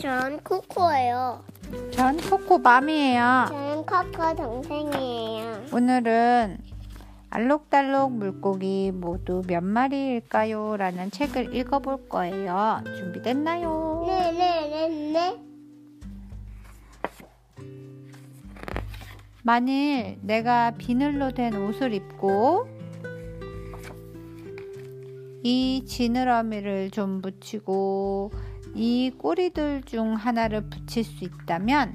전 코코예요. 전 코코맘이에요. 전 코코 동생이에요. 오늘은 알록달록 물고기 모두 몇 마리일까요? 라는 책을 읽어볼 거예요. 준비됐나요? 네. 만일 내가 비늘로 된 옷을 입고 이 지느러미를 좀 붙이고 이 꼬리들 중 하나를 붙일 수 있다면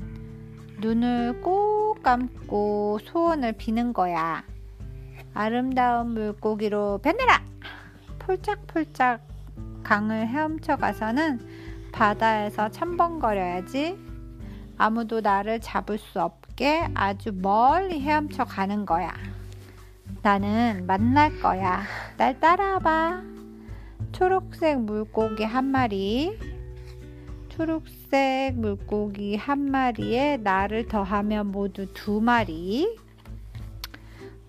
눈을 꼭 감고 소원을 비는 거야. 아름다운 물고기로 변해라! 폴짝폴짝 강을 헤엄쳐 가서는 바다에서 첨벙거려야지 아무도 나를 잡을 수 없게 아주 멀리 헤엄쳐 가는 거야. 나는 만날 거야. 날 따라와봐. 초록색 물고기 한 마리, 초록색 물고기 한 마리에 나를 더하면 모두 2마리,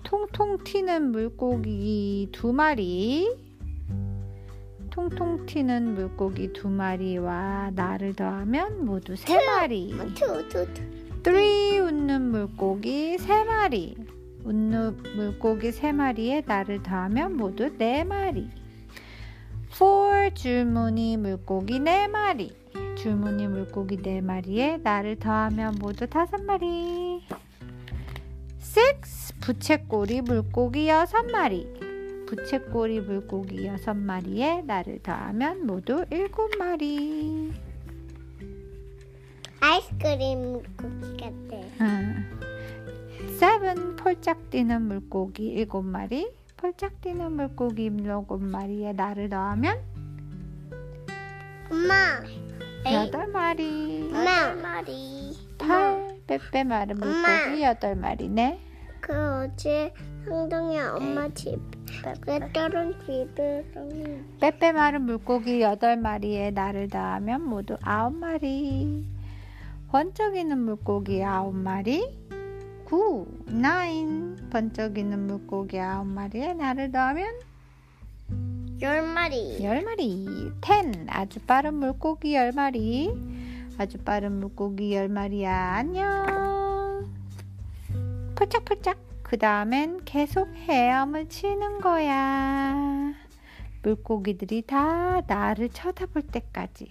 통통 튀는 물고기 2마리, 통통 튀는 물고기 2마리와 나를 더하면 모두 3마리, 3 웃는 물고기 3마리, 웃는 물고기 3마리에 나를 더하면 모두 4마리, 4 줄무늬 물고기 4마리, 줄무늬 물고기 4마리에 나를 더하면 모두 5마리, 6 부채꼬리 물고기 6마리, 부채꼬리 물고기 6마리에 나를 더하면 모두 7마리. 아이스크림 물고기 같아. 세븐 폴짝 뛰는 물고기 7마리, 폴짝 뛰는 물고기 7마리에 나를 더하면 엄마 8마리. 엄마 8 빼빼 마른 물고기 8마리네. 그 어제 황동이야 엄마 집 빼빼 마른 물고기 8마리에 나를 더하면 모두 9마리. 번쩍이는 물고기 9마리, 9 번쩍이는 물고기 9마리에 나를 더하면 10마리. 10마리 10 아주 빠른 물고기 10마리, 아주 빠른 물고기 10마리야 안녕. 폴짝폴짝 그 다음엔 계속 헤엄을 치는 거야. 물고기들이 다 나를 쳐다볼 때까지.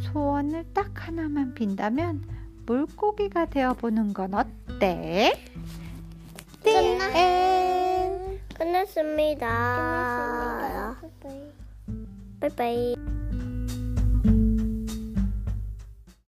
소원을 딱 하나만 빈다면 물고기가 되어보는 건 어때? 끝났습니다. 빠이빠이.